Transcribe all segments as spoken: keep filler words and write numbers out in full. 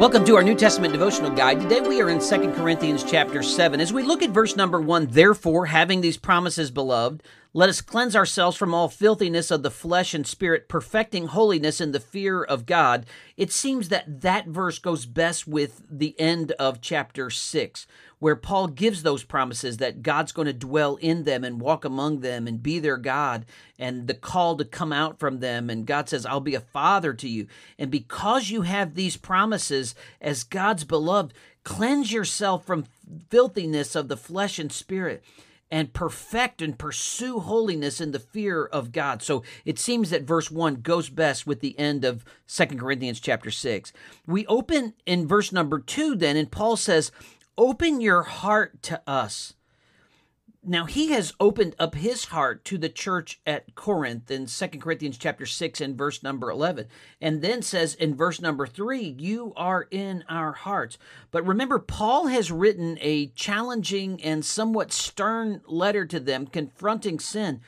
Welcome to our New Testament devotional guide. Today we are in Second Corinthians chapter seven. As we look at verse number one, therefore, having these promises, beloved, let us cleanse ourselves from all filthiness of the flesh and spirit, perfecting holiness in the fear of God. It seems that that verse goes best with the end of chapter six, where Paul gives those promises that God's going to dwell in them and walk among them and be their God, and the call to come out from them. And God says, I'll be a father to you. And because you have these promises as God's beloved, cleanse yourself from filthiness of the flesh and spirit, and perfect and pursue holiness in the fear of God. So it seems that verse one goes best with the end of Second Corinthians chapter six. We open in verse number two then, and Paul says, open your heart to us. Now he has opened up his heart to the church at Corinth in Second Corinthians chapter six and verse number eleven, and then says in verse number three, you are in our hearts. But remember, Paul has written a challenging and somewhat stern letter to them, confronting sin.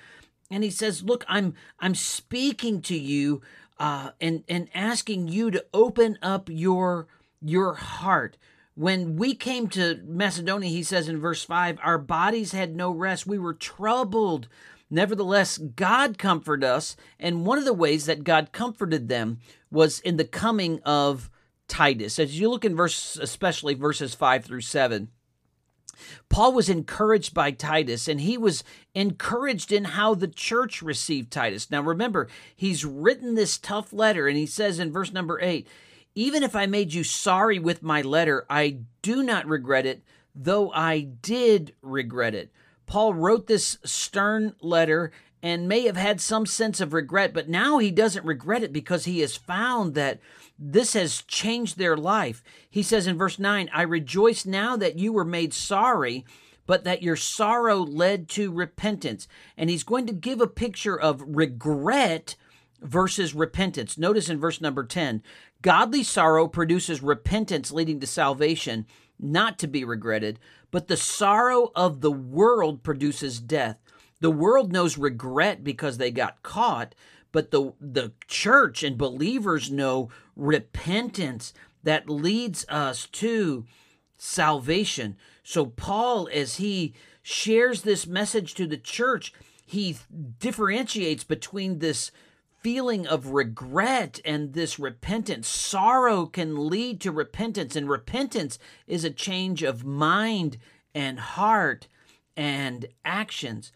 And he says, look, I'm I'm speaking to you uh, and, and asking you to open up your, your heart. When we came to Macedonia, he says in verse five, our bodies had no rest. We were troubled. Nevertheless, God comforted us. And one of the ways that God comforted them was in the coming of Titus. As you look in verse, especially verses five through seven, Paul was encouraged by Titus, and he was encouraged in how the church received Titus. Now remember, he's written this tough letter, and he says in verse number eight, even if I made you sorry with my letter, I do not regret it, though I did regret it. Paul wrote this stern letter and may have had some sense of regret, but now he doesn't regret it because he has found that this has changed their life. He says in verse nine, I rejoice now that you were made sorry, but that your sorrow led to repentance. And he's going to give a picture of regret versus repentance. Notice in verse number ten, godly sorrow produces repentance leading to salvation, not to be regretted, but the sorrow of the world produces death. The world knows regret because they got caught, but the, the church and believers know repentance that leads us to salvation. So Paul, as he shares this message to the church, he differentiates between this feeling of regret and this repentance. Sorrow can lead to repentance, and repentance is a change of mind and heart and actions.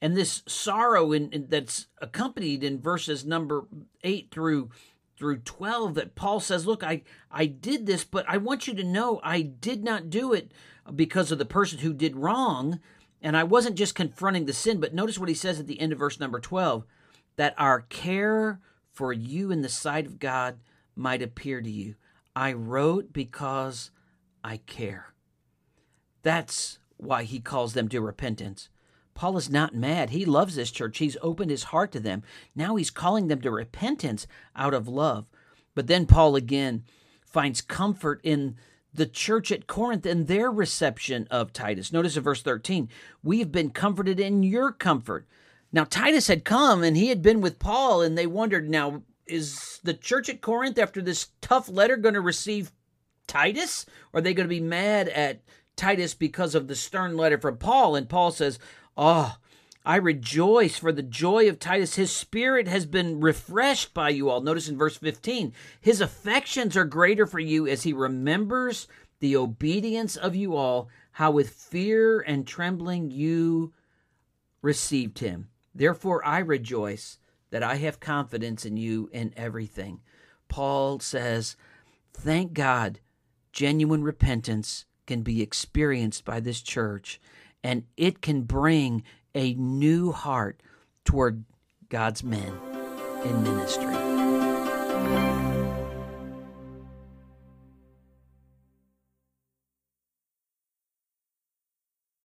And this sorrow in, in, that's accompanied in verses number eight through through twelve, that Paul says, look, I, I did this, but I want you to know I did not do it because of the person who did wrong, and I wasn't just confronting the sin. But notice what he says at the end of verse number twelve, that our care for you in the sight of God might appear to you. I wrote because I care. That's why he calls them to repentance. Paul is not mad. He loves this church. He's opened his heart to them. Now he's calling them to repentance out of love. But then Paul again finds comfort in the church at Corinth and their reception of Titus. Notice in verse thirteen, we have been comforted in your comfort. Now, Titus had come, and he had been with Paul, and they wondered, now, is the church at Corinth, after this tough letter, going to receive Titus? Or are they going to be mad at Titus because of the stern letter from Paul? And Paul says, oh, I rejoice for the joy of Titus. His spirit has been refreshed by you all. Notice in verse fifteen, his affections are greater for you as he remembers the obedience of you all, how with fear and trembling you received him. Therefore, I rejoice that I have confidence in you in everything. Paul says, thank God, genuine repentance can be experienced by this church, and it can bring a new heart toward God's men in ministry.